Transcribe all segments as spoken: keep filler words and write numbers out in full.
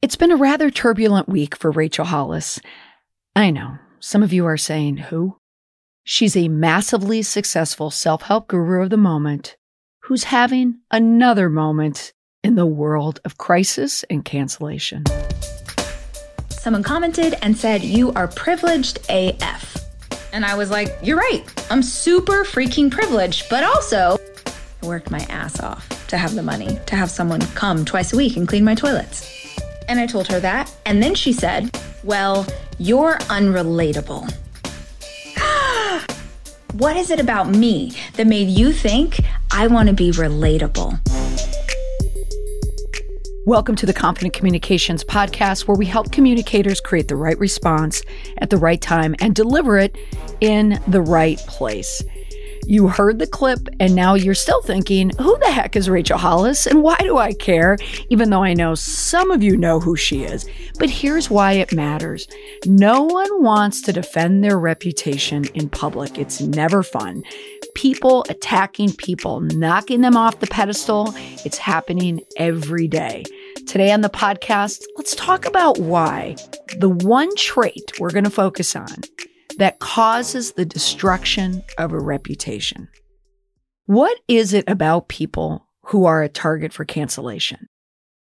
It's been a rather turbulent week for Rachel Hollis. I know, some of you are saying, who? She's a massively successful self-help guru of the moment who's having another moment in the world of crisis and cancellation. Someone commented and said, you are privileged A F. And I was like, you're right. I'm super freaking privileged, but also I worked my ass off to have the money, to have someone come twice a week and clean my toilets. And I told her that. And then she said, well, you're unrelatable. What is it about me that made you think I want to be relatable? Welcome to the Confident Communications Podcast, where we help communicators create the right response at the right time and deliver it in the right place. You heard the clip, and now you're still thinking, who the heck is Rachel Hollis and why do I care? Even though I know some of you know who she is. But here's why it matters. No one wants to defend their reputation in public. It's never fun. People attacking people, knocking them off the pedestal. It's happening every day. Today on the podcast, let's talk about why the one trait we're going to focus on that causes the destruction of a reputation. What is it about people who are a target for cancellation?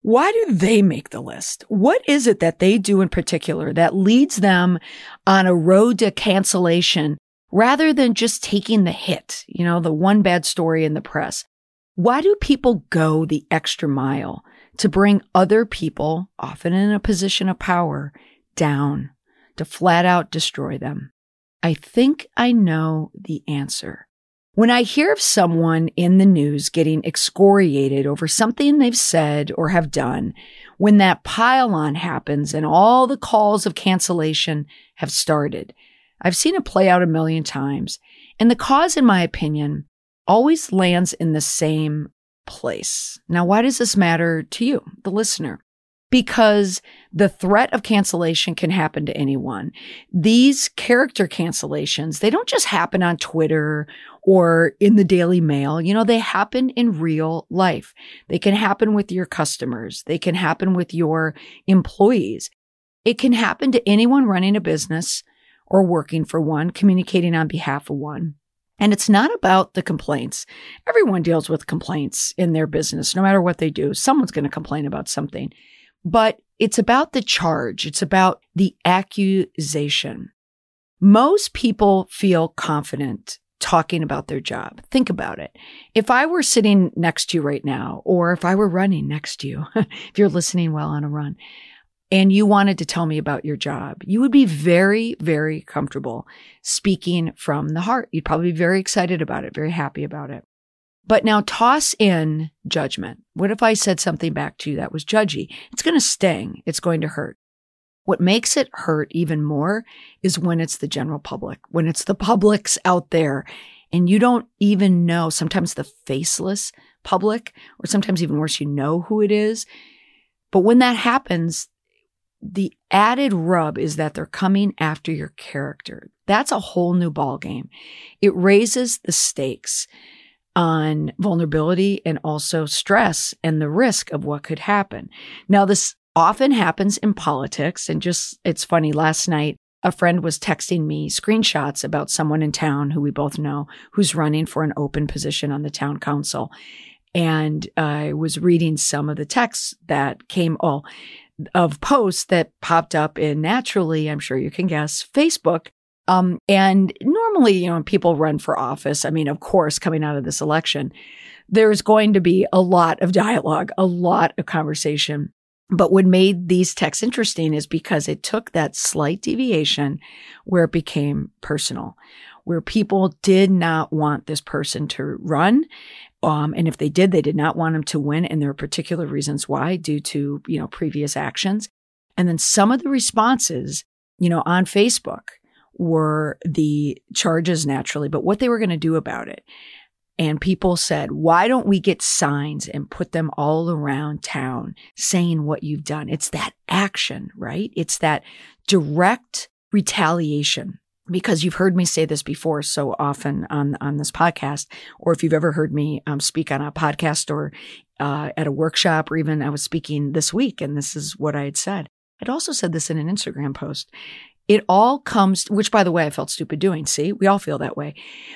Why do they make the list? What is it that they do in particular that leads them on a road to cancellation rather than just taking the hit, you know, the one bad story in the press? Why do people go the extra mile to bring other people, often in a position of power, down, to flat out destroy them? I think I know the answer. When I hear of someone in the news getting excoriated over something they've said or have done, when that pile-on happens and all the calls of cancellation have started, I've seen it play out a million times. And the cause, in my opinion, always lands in the same place. Now, why does this matter to you, the listener? Because the threat of cancellation can happen to anyone. These character cancellations, they don't just happen on Twitter or in the Daily Mail. You know, they happen in real life. They can happen with your customers. They can happen with your employees. It can happen to anyone running a business or working for one, communicating on behalf of one. And it's not about the complaints. Everyone deals with complaints in their business, no matter what they do. Someone's going to complain about something. But it's about the charge. It's about the accusation. Most people feel confident talking about their job. Think about it. If I were sitting next to you right now, or if I were running next to you, if you're listening while on a run, and you wanted to tell me about your job, you would be very, very comfortable speaking from the heart. You'd probably be very excited about it, very happy about it. But now toss in judgment. What if I said something back to you that was judgy? It's going to sting. It's going to hurt. What makes it hurt even more is when it's the general public, when it's the public's out there and you don't even know, sometimes the faceless public, or sometimes even worse, you know who it is. But when that happens, the added rub is that they're coming after your character. That's a whole new ballgame. It raises the stakes on vulnerability and also stress and the risk of what could happen. Now, this often happens in politics. And just, it's funny, last night, a friend was texting me screenshots about someone in town who we both know who's running for an open position on the town council. And I was reading some of the texts that came, all oh, of posts that popped up in, naturally, I'm sure you can guess, Facebook. Um, and normally, you know, when people run for office, I mean, of course, coming out of this election, there's going to be a lot of dialogue, a lot of conversation. But what made these texts interesting is because it took that slight deviation where it became personal, where people did not want this person to run. Um, and if they did, they did not want him to win. And there are particular reasons why, due to, you know, previous actions. And then some of the responses, you know, on Facebook were the charges, naturally, but what they were going to do about it. And people said, why don't we get signs and put them all around town saying what you've done? It's that action, right? It's that direct retaliation. Because you've heard me say this before so often on, on this podcast, or if you've ever heard me um, speak on a podcast or uh, at a workshop, or even I was speaking this week, and this is what I had said. I'd also said this in an Instagram post. It all comes, which by the way, I felt stupid doing. See, we all feel that way,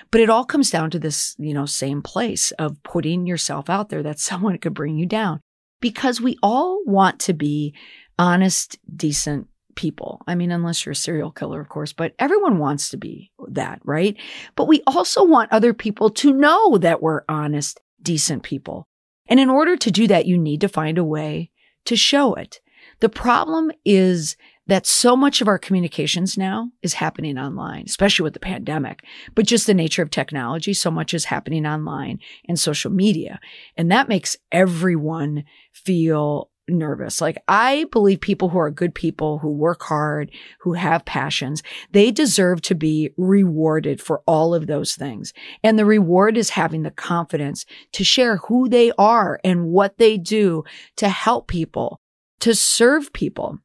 but it all comes down to this, you know, same place of putting yourself out there that someone could bring you down, because we all want to be honest, decent people. I mean, unless you're a serial killer, of course, but everyone wants to be that, right? But we also want other people to know that we're honest, decent people. And in order to do that, you need to find a way to show it. The problem is that so much of our communications now is happening online, especially with the pandemic, but just the nature of technology, so much is happening online and social media. And that makes everyone feel nervous. Like, I believe people who are good people, who work hard, who have passions, they deserve to be rewarded for all of those things. And the reward is having the confidence to share who they are and what they do to help people, to serve people.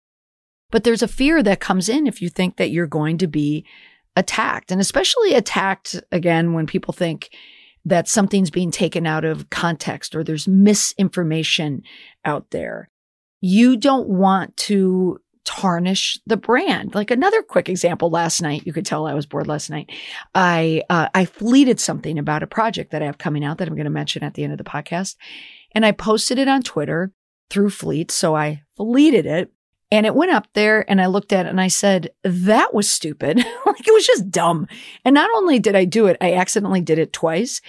But there's a fear that comes in if you think that you're going to be attacked, and especially attacked, again, when people think that something's being taken out of context or there's misinformation out there. You don't want to tarnish the brand. Like, another quick example, last night, you could tell I was bored last night. I uh, I fleeted something about a project that I have coming out that I'm going to mention at the end of the podcast. And I posted it on Twitter through Fleet. So I fleeted it. And it went up there, and I looked at it and I said, that was stupid. Like, it was just dumb. And not only did I do it, I accidentally did it twice,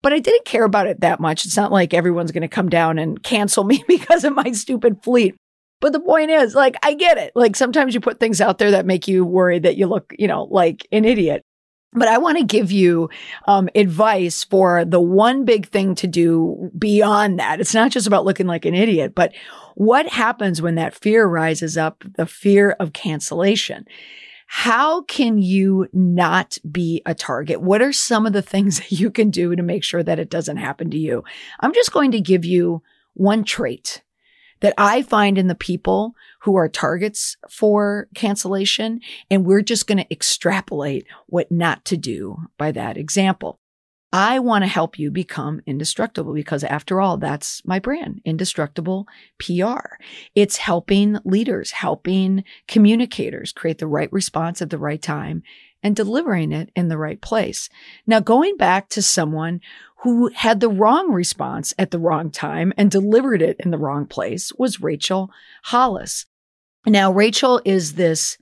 but I didn't care about it that much. It's not like everyone's going to come down and cancel me because of my stupid fleet. But the point is, like, I get it. Like, sometimes you put things out there that make you worry that you look, you know, like an idiot. But I want to give you um, advice for the one big thing to do beyond that. It's not just about looking like an idiot, but what happens when that fear rises up, the fear of cancellation? How can you not be a target? What are some of the things that you can do to make sure that it doesn't happen to you? I'm just going to give you one trait that I find in the people who are targets for cancellation, and we're just going to extrapolate what not to do by that example. I want to help you become indestructible, because after all, that's my brand, Indestructible P R. It's helping leaders, helping communicators create the right response at the right time and delivering it in the right place. Now, going back to someone who had the wrong response at the wrong time and delivered it in the wrong place was Rachel Hollis. Now, Rachel is this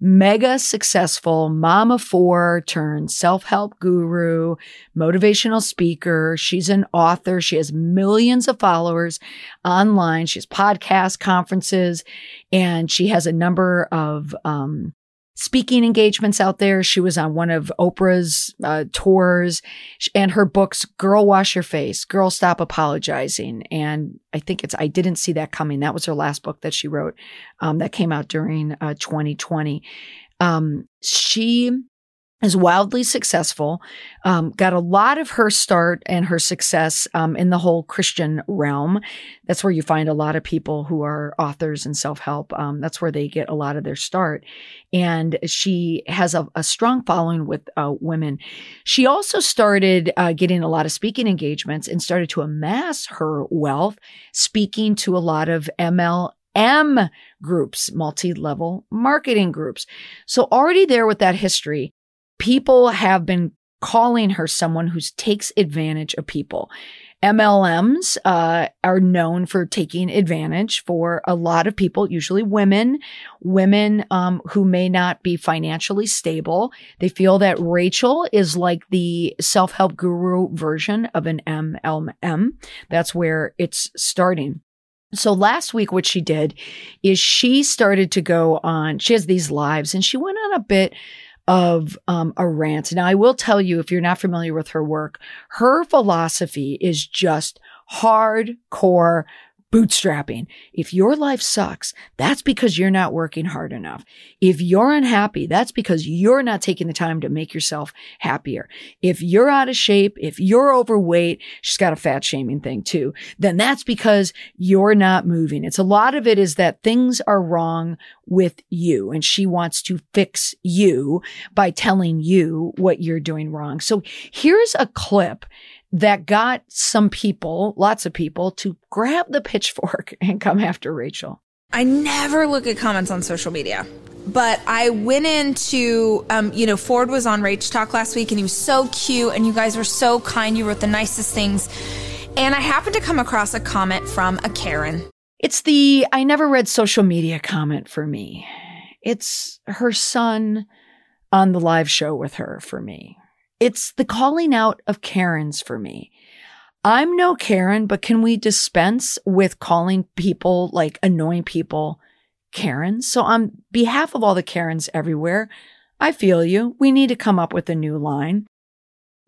mega successful mom of four turned self-help guru, motivational speaker. She's an author. She has millions of followers online. She has podcasts, conferences, and she has a number of um speaking engagements out there. She was on one of Oprah's uh, tours, and her books, Girl, Wash Your Face, Girl, Stop Apologizing. And I think it's I Didn't See That Coming. That was her last book that she wrote um, that came out during uh, twenty twenty. Um, she is wildly successful, um, got a lot of her start and her success um, in the whole Christian realm. That's where you find a lot of people who are authors and self-help. Um, that's where they get a lot of their start. And she has a, a strong following with uh, women. She also started uh, getting a lot of speaking engagements and started to amass her wealth, speaking to a lot of M L M groups, multi-level marketing groups. So already there with that history, people have been calling her someone who takes advantage of people. M L Ms uh, are known for taking advantage for a lot of people, usually women, women um, who may not be financially stable. They feel that Rachel is like the self-help guru version of an M L M. That's where it's starting. So last week, what she did is she started to go on, she has these lives, and she went on a bit of um, a rant. Now, I will tell you, if you're not familiar with her work, her philosophy is just hardcore bootstrapping. If your life sucks, that's because you're not working hard enough. If you're unhappy, that's because you're not taking the time to make yourself happier. If you're out of shape, if you're overweight, she's got a fat shaming thing too, then that's because you're not moving. It's a lot of it is that things are wrong with you, and she wants to fix you by telling you what you're doing wrong. So here's a clip that got some people, lots of people, to grab the pitchfork and come after Rachel. I never look at comments on social media, but I went into, um, you know, Ford was on Rage Talk last week, and he was so cute, and you guys were so kind. You wrote the nicest things. And I happened to come across a comment from a Karen. It's the, I never read social media comment for me. It's her son on the live show with her for me. It's the calling out of Karens for me. I'm no Karen, but can we dispense with calling people, like annoying people, Karens? So on behalf of all the Karens everywhere, I feel you. We need to come up with a new line.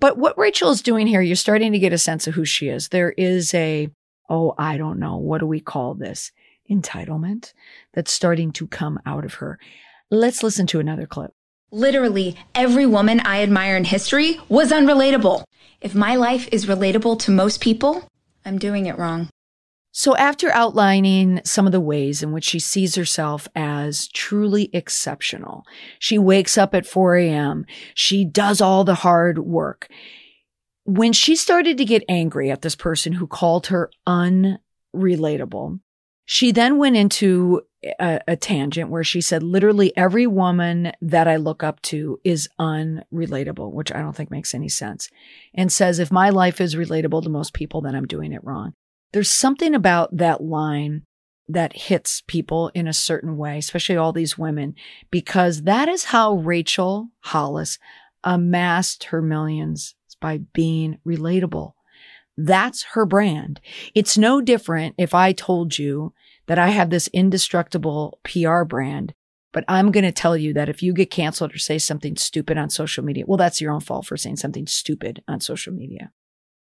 But what Rachel is doing here, you're starting to get a sense of who she is. There is a, oh, I don't know, what do we call this? Entitlement that's starting to come out of her. Let's listen to another clip. Literally every woman I admire in history was unrelatable. If my life is relatable to most people, I'm doing it wrong. So after outlining some of the ways in which she sees herself as truly exceptional, she wakes up at four a.m., she does all the hard work. When she started to get angry at this person who called her unrelatable, she then went into a, a tangent where she said, literally every woman that I look up to is unrelatable, which I don't think makes any sense, and says, if my life is relatable to most people, then I'm doing it wrong. There's something about that line that hits people in a certain way, especially all these women, because that is how Rachel Hollis amassed her millions, by being relatable. That's her brand. It's no different if I told you that I have this indestructible P R brand, but I'm going to tell you that if you get canceled or say something stupid on social media, well, that's your own fault for saying something stupid on social media.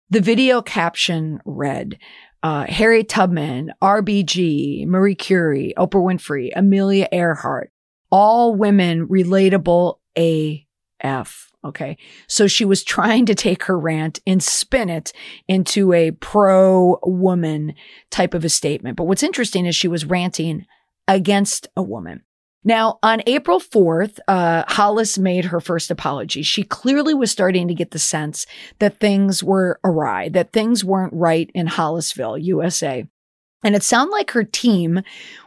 The video caption read, uh, Harriet Tubman, R B G, Marie Curie, Oprah Winfrey, Amelia Earhart, all women relatable A F. Okay. So she was trying to take her rant and spin it into a pro-woman type of a statement. But what's interesting is she was ranting against a woman. Now, on April fourth, uh, Hollis made her first apology. She clearly was starting to get the sense that things were awry, that things weren't right in Hollisville, U S A. And it sounded like her team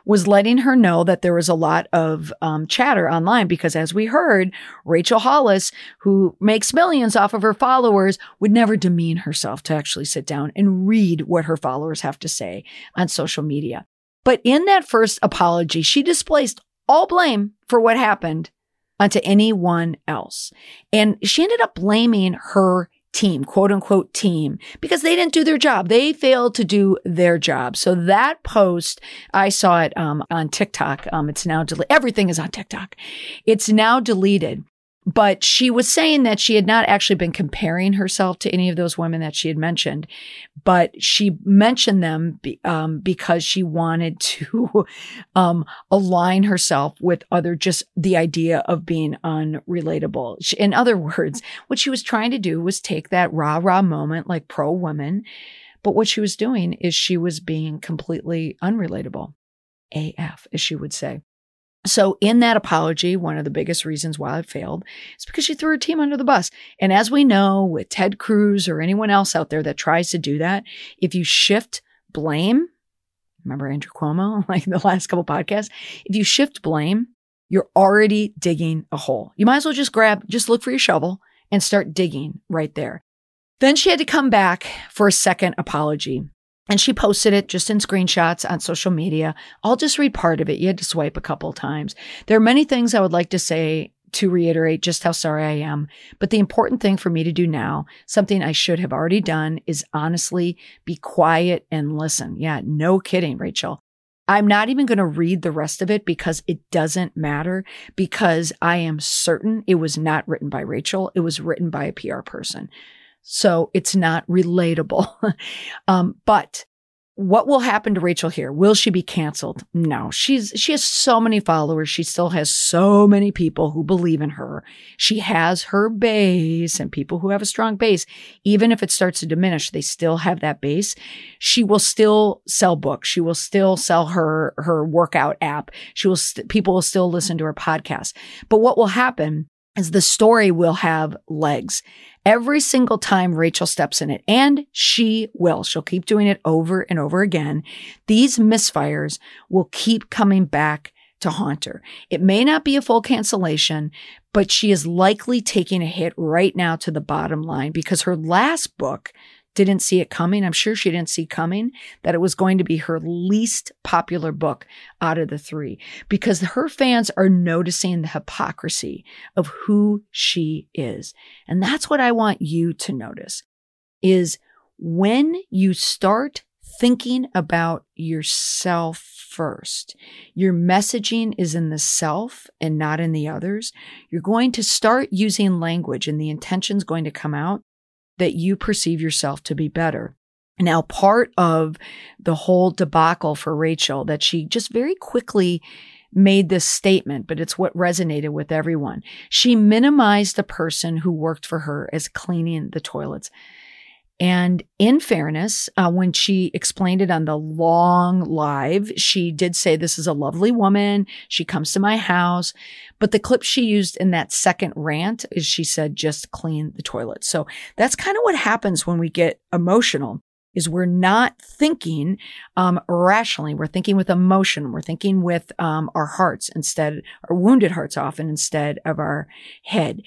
was letting her know that there was a lot of um, chatter online because, as we heard, Rachel Hollis, who makes millions off of her followers, would never demean herself to actually sit down and read what her followers have to say on social media. But in that first apology, she displaced all blame for what happened onto anyone else. And she ended up blaming her team, quote unquote team, because they didn't do their job. They failed to do their job. So that post, I saw it um, on TikTok. Um, it's now deleted. Everything is on TikTok. It's now deleted. But she was saying that she had not actually been comparing herself to any of those women that she had mentioned, but she mentioned them be, um, because she wanted to um, align herself with other, just the idea of being unrelatable. She, in other words, what she was trying to do was take that rah-rah moment, like pro-woman, but what she was doing is she was being completely unrelatable, A F, as she would say. So in that apology, one of the biggest reasons why it failed is because she threw her team under the bus. And as we know, with Ted Cruz or anyone else out there that tries to do that, if you shift blame, remember Andrew Cuomo, like the last couple podcasts, if you shift blame, you're already digging a hole. You might as well just grab, just look for your shovel and start digging right there. Then she had to come back for a second apology. And she posted it just in screenshots on social media. I'll just read part of it. You had to swipe a couple times. There are many things I would like to say to reiterate just how sorry I am. But the important thing for me to do now, something I should have already done, is honestly be quiet and listen. Yeah, no kidding, Rachel. I'm not even going to read the rest of it because it doesn't matter, because I am certain it was not written by Rachel. It was written by a P R person. So it's not relatable. um, but what will happen to Rachel here? Will she be canceled? No, she's, she has so many followers. She still has so many people who believe in her. She has her base, and people who have a strong base, even if it starts to diminish, they still have that base. She will still sell books. She will still sell her, her workout app. She will, st- people will still listen to her podcast. But what will happen is the story will have legs. every single time Rachel steps in it. And she will. She'll keep doing it over and over again. These misfires will keep coming back to haunt her. It may not be a full cancellation, but she is likely taking a hit right now to the bottom line because her last book didn't see it coming. I'm sure she didn't see coming that it was going to be her least popular book out of the three because her fans are noticing the hypocrisy of who she is. And that's what I want you to notice is when you start thinking about yourself first, your messaging is in the self and not in the others. You're going to start using language and the intention's going to come out that you perceive yourself to be better. Now, part of the whole debacle for Rachel that she just very quickly made this statement, but it's what resonated with everyone. She minimized the person who worked for her as cleaning the toilets. And in fairness, uh, when she explained it on the long live, she did say, this is a lovely woman. She comes to my house. But the clip she used in that second rant is she said, just clean the toilet. So that's kind of what happens when we get emotional is we're not thinking um, rationally. We're thinking with emotion. We're thinking with um, our hearts instead, our wounded hearts often instead of our head.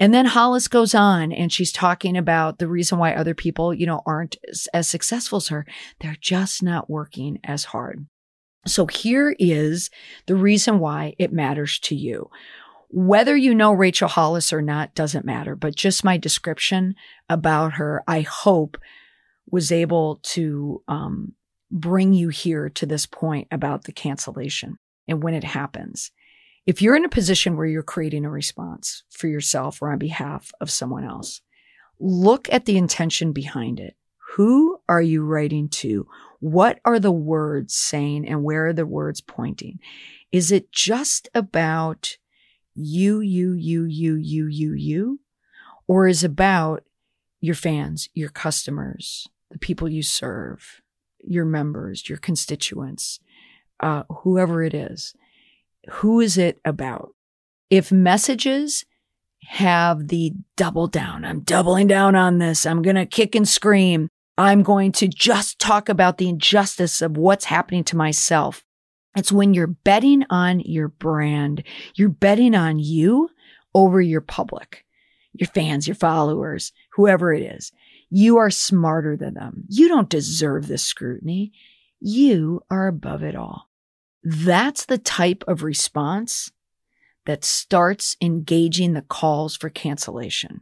And then Hollis goes on and she's talking about the reason why other people, you know, aren't as, as successful as her. They're just not working as hard. So here is the reason why it matters to you. Whether you know Rachel Hollis or not doesn't matter, but just my description about her, I hope was able to um, bring you here to this point about the cancellation and when it happens. If you're in a position where you're creating a response for yourself or on behalf of someone else, look at the intention behind it. Who are you writing to? What are the words saying and where are the words pointing? Is it just about you, you, you, you, you, you, you? Or is it about your fans, your customers, the people you serve, your members, your constituents, uh, whoever it is? Who is it about? If messages have the double down, I'm doubling down on this, I'm going to kick and scream, I'm going to just talk about the injustice of what's happening to myself. It's when you're betting on your brand, you're betting on you over your public, your fans, your followers, whoever it is. You are smarter than them. You don't deserve this scrutiny. You are above it all. That's the type of response that starts engaging the calls for cancellation.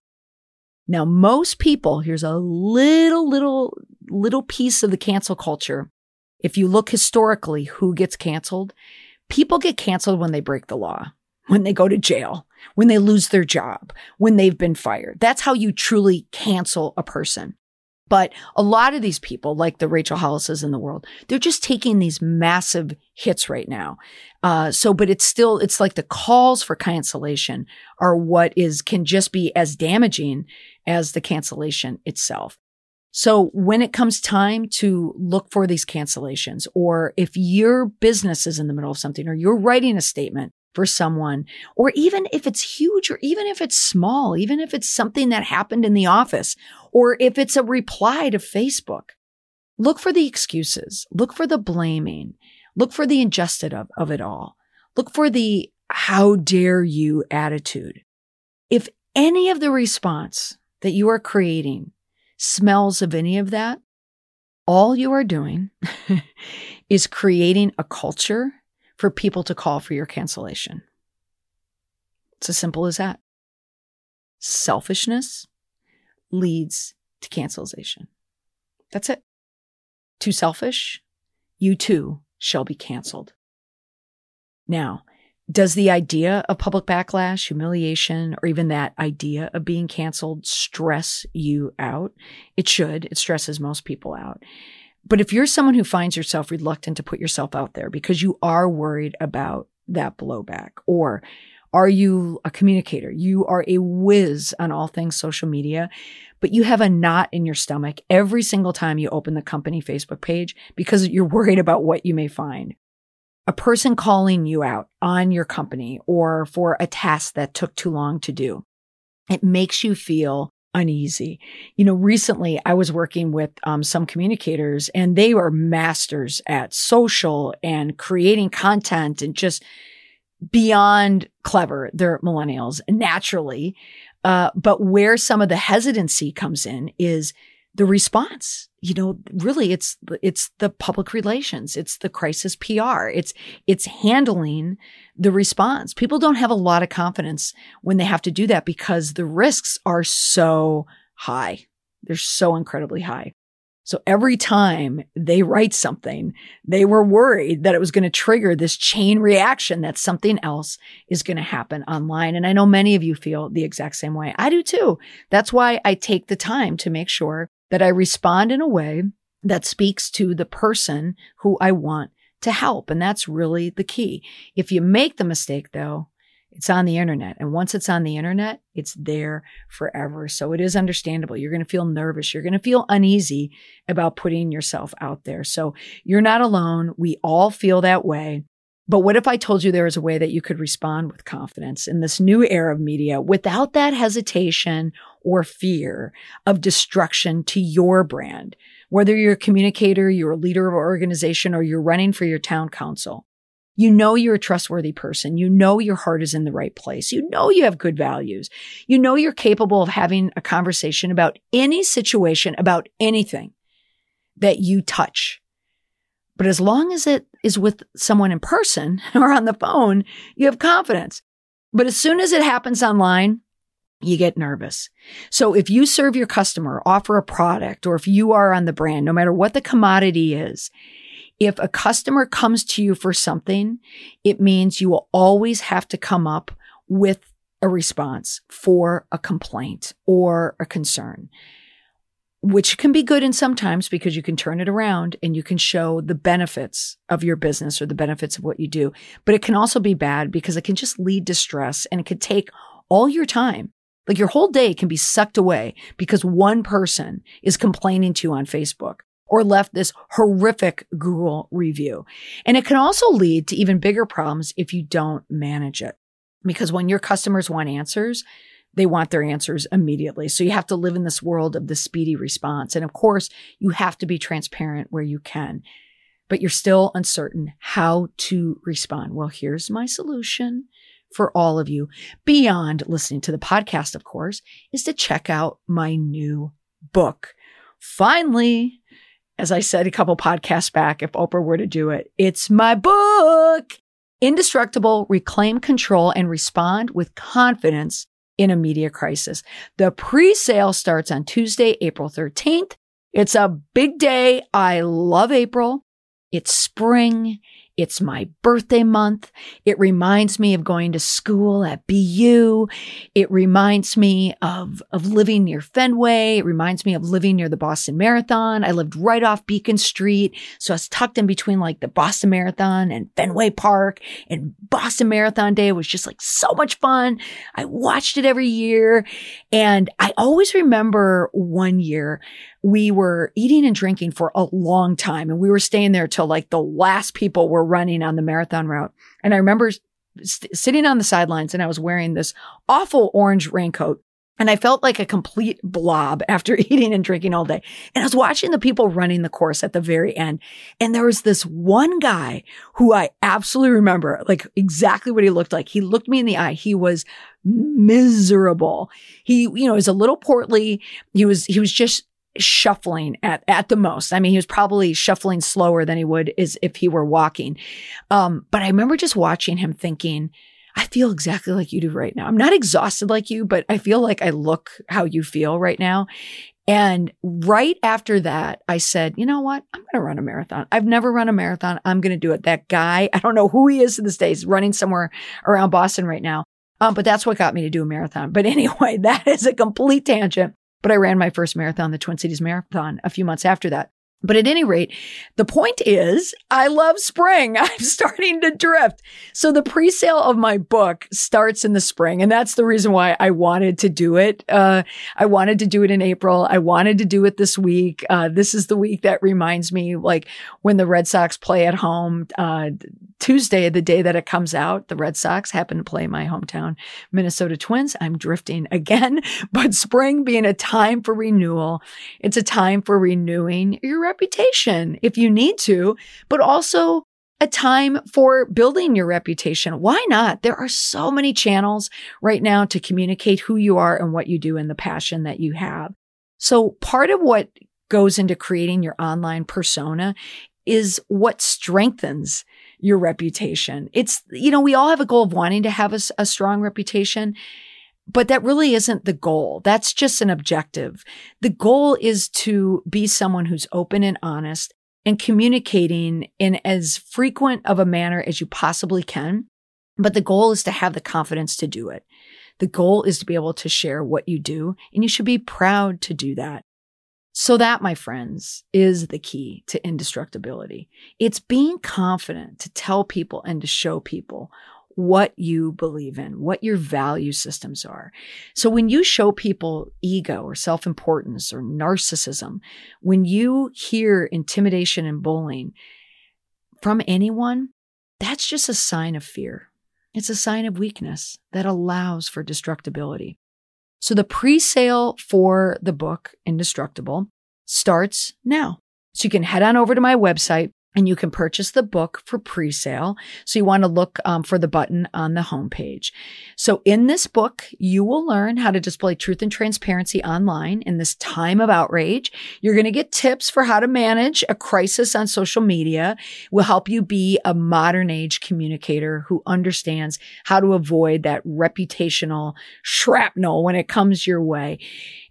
Now, most people, here's a little, little, little piece of the cancel culture. If you look historically, who gets canceled? People get canceled when they break the law, when they go to jail, when they lose their job, when they've been fired. That's how you truly cancel a person. But a lot of these people, like the Rachel Hollises in the world, they're just taking these massive hits right now. Uh, so, but it's still, it's like the calls for cancellation are what is, can just be as damaging as the cancellation itself. So when it comes time to look for these cancellations, or if your business is in the middle of something, or you're writing a statement for someone, or even if it's huge, or even if it's small, even if it's something that happened in the office, or if it's a reply to Facebook, look for the excuses, look for the blaming, look for the injustice of, of it all, look for the how dare you attitude. If any of the response that you are creating smells of any of that, all you are doing is creating a culture for people to call for your cancellation. It's as simple as that. Selfishness leads to cancellation. That's it. Too selfish, you too shall be canceled. Now, does the idea of public backlash, humiliation, or even that idea of being canceled stress you out? It should. It stresses most people out. But if you're someone who finds yourself reluctant to put yourself out there because you are worried about that blowback, or are you a communicator? You are a whiz on all things social media, but you have a knot in your stomach every single time you open the company Facebook page because you're worried about what you may find. A person calling you out on your company or for a task that took too long to do, it makes you feel uneasy. You know, recently I was working with um, some communicators, and they were masters at social and creating content and just beyond clever. They're millennials naturally. Uh, but where some of the hesitancy comes in is the response. You know, really it's, it's the public relations. It's the crisis P R. It's, it's handling the response. People don't have a lot of confidence when they have to do that because the risks are so high. They're so incredibly high. So every time they write something, they were worried that it was going to trigger this chain reaction that something else is going to happen online. And I know many of you feel the exact same way. I do too. That's why I take the time to make sure that I respond in a way that speaks to the person who I want to help. And that's really the key. If you make the mistake though, it's on the internet. And once it's on the internet, it's there forever. So it is understandable. You're going to feel nervous. You're going to feel uneasy about putting yourself out there. So you're not alone. We all feel that way. But what if I told you there was a way that you could respond with confidence in this new era of media without that hesitation or fear of destruction to your brand, whether you're a communicator, you're a leader of an organization, or you're running for your town council? You know you're a trustworthy person. You know your heart is in the right place. You know you have good values. You know you're capable of having a conversation about any situation, about anything that you touch. But as long as it is with someone in person or on the phone, you have confidence. But as soon as it happens online, you get nervous. So if you serve your customer, offer a product, or if you are on the brand, no matter what the commodity is, if a customer comes to you for something, it means you will always have to come up with a response for a complaint or a concern, which can be good in sometimes because you can turn it around and you can show the benefits of your business or the benefits of what you do. But it can also be bad because it can just lead to stress and it can take all your time. Like your whole day can be sucked away because one person is complaining to you on Facebook or left this horrific Google review. And it can also lead to even bigger problems if you don't manage it. Because when your customers want answers, they want their answers immediately. So you have to live in this world of the speedy response. And of course, you have to be transparent where you can, but you're still uncertain how to respond. Well, here's my solution for all of you, beyond listening to the podcast, of course, is to check out my new book. Finally, as I said a couple podcasts back, if Oprah were to do it, it's my book, Indestructible, Reclaim Control and Respond with Confidence in a Media Crisis. The pre-sale starts on Tuesday, April thirteenth. It's a big day. I love April. It's spring. It's my birthday month. It reminds me of going to school at B U. It reminds me of, of living near Fenway. It reminds me of living near the Boston Marathon. I lived right off Beacon Street. So I was tucked in between like the Boston Marathon and Fenway Park, and Boston Marathon Day was just like so much fun. I watched it every year. And I always remember one year we were eating and drinking for a long time, and we were staying there till like the last people were running on the marathon route. And I remember st- sitting on the sidelines, and I was wearing this awful orange raincoat, and I felt like a complete blob after eating and drinking all day. And I was watching the people running the course at the very end. And there was this one guy who I absolutely remember, like exactly what he looked like. He looked me in the eye. He was miserable. He, you know, is a little portly. He was, he was just shuffling at, at the most. I mean, he was probably shuffling slower than he would is if he were walking. Um, but I remember just watching him thinking, I feel exactly like you do right now. I'm not exhausted like you, but I feel like I look how you feel right now. And right after that, I said, you know what? I'm going to run a marathon. I've never run a marathon. I'm going to do it. That guy, I don't know who he is to this day. He's running somewhere around Boston right now. Um, but that's what got me to do a marathon. But anyway, that is a complete tangent. But I ran my first marathon, the Twin Cities Marathon, a few months after that. But at any rate, the point is, I love spring. I'm starting to drift. So the pre-sale of my book starts in the spring. And that's the reason why I wanted to do it. Uh, I wanted to do it in April. I wanted to do it this week. Uh, this is the week that reminds me, like when the Red Sox play at home, uh, Tuesday, the day that it comes out, the Red Sox happen to play my hometown Minnesota Twins. I'm drifting again, but spring being a time for renewal, it's a time for renewing your reputation if you need to, but also a time for building your reputation. Why not? There are so many channels right now to communicate who you are and what you do and the passion that you have. So part of what goes into creating your online persona is what strengthens your reputation. It's, you know, we all have a goal of wanting to have a, a strong reputation, but that really isn't the goal. That's just an objective. The goal is to be someone who's open and honest and communicating in as frequent of a manner as you possibly can. But the goal is to have the confidence to do it. The goal is to be able to share what you do, and you should be proud to do that. So that, my friends, is the key to indestructibility. It's being confident to tell people and to show people what you believe in, what your value systems are. So when you show people ego or self-importance or narcissism, when you hear intimidation and bullying from anyone, that's just a sign of fear. It's a sign of weakness that allows for destructibility. So the pre-sale for the book, Indestructible, starts now. So you can head on over to my website and you can purchase the book for pre-sale. So you want to look um, for the button on the homepage. So in this book, you will learn how to display truth and transparency online in this time of outrage. You're going to get tips for how to manage a crisis on social media. We'll help you be a modern age communicator who understands how to avoid that reputational shrapnel when it comes your way.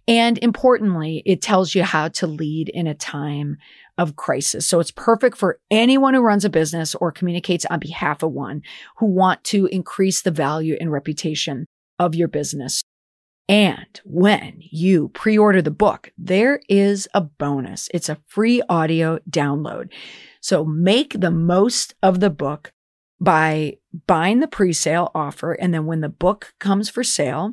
And importantly, it tells you how to lead in a time of crisis. So it's perfect for anyone who runs a business or communicates on behalf of one who want to increase the value and reputation of your business. And when you pre-order the book, there is a bonus. It's a free audio download. So make the most of the book by buying the pre-sale offer. And then when the book comes for sale,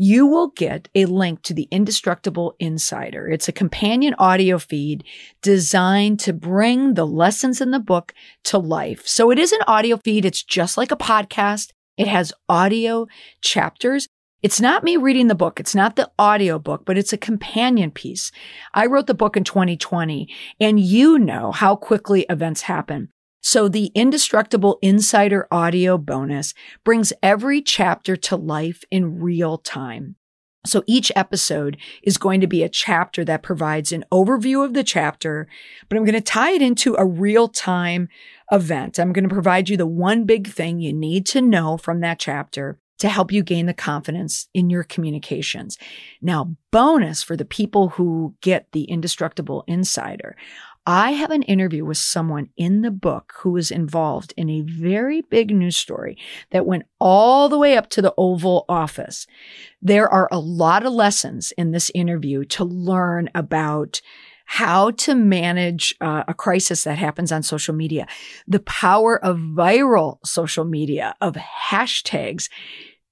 you will get a link to the Indestructible Insider. It's a companion audio feed designed to bring the lessons in the book to life. So it is an audio feed. It's just like a podcast. It has audio chapters. It's not me reading the book. It's not the audio book, but it's a companion piece. I wrote the book in twenty twenty, and you know how quickly events happen. So the Indestructible Insider audio bonus brings every chapter to life in real time. So each episode is going to be a chapter that provides an overview of the chapter, but I'm going to tie it into a real-time event. I'm going to provide you the one big thing you need to know from that chapter to help you gain the confidence in your communications. Now, bonus for the people who get the Indestructible Insider, I have an interview with someone in the book who was involved in a very big news story that went all the way up to the Oval Office. There are a lot of lessons in this interview to learn about how to manage uh, a crisis that happens on social media, the power of viral social media, of hashtags.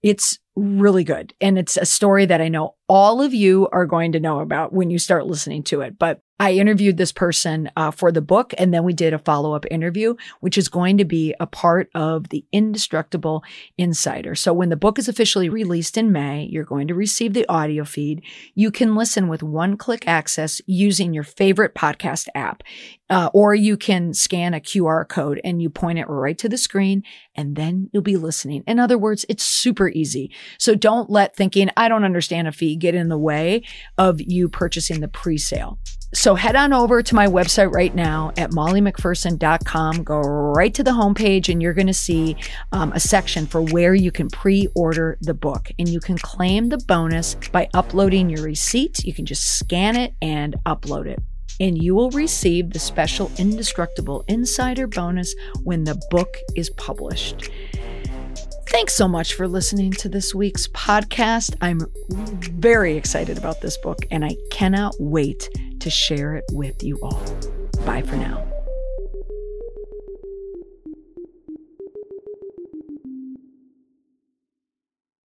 It's really good. And it's a story that I know all of you are going to know about when you start listening to it. But I interviewed this person uh, for the book, and then we did a follow-up interview, which is going to be a part of the Indestructible Insider. So when the book is officially released in May, you're going to receive the audio feed. You can listen with one-click access using your favorite podcast app, uh, or you can scan a Q R code and you point it right to the screen, and then you'll be listening. In other words, it's super easy. So don't let thinking, I don't understand a fee, get in the way of you purchasing the pre-sale. So head on over to my website right now at molly m c pherson dot com. Go right to the homepage and you're going to see um, a section for where you can pre-order the book. And you can claim the bonus by uploading your receipt. You can just scan it and upload it. And you will receive the special Indestructible Insider bonus when the book is published. Thanks so much for listening to this week's podcast. I'm very excited about this book, and I cannot wait to share it with you all. Bye for now.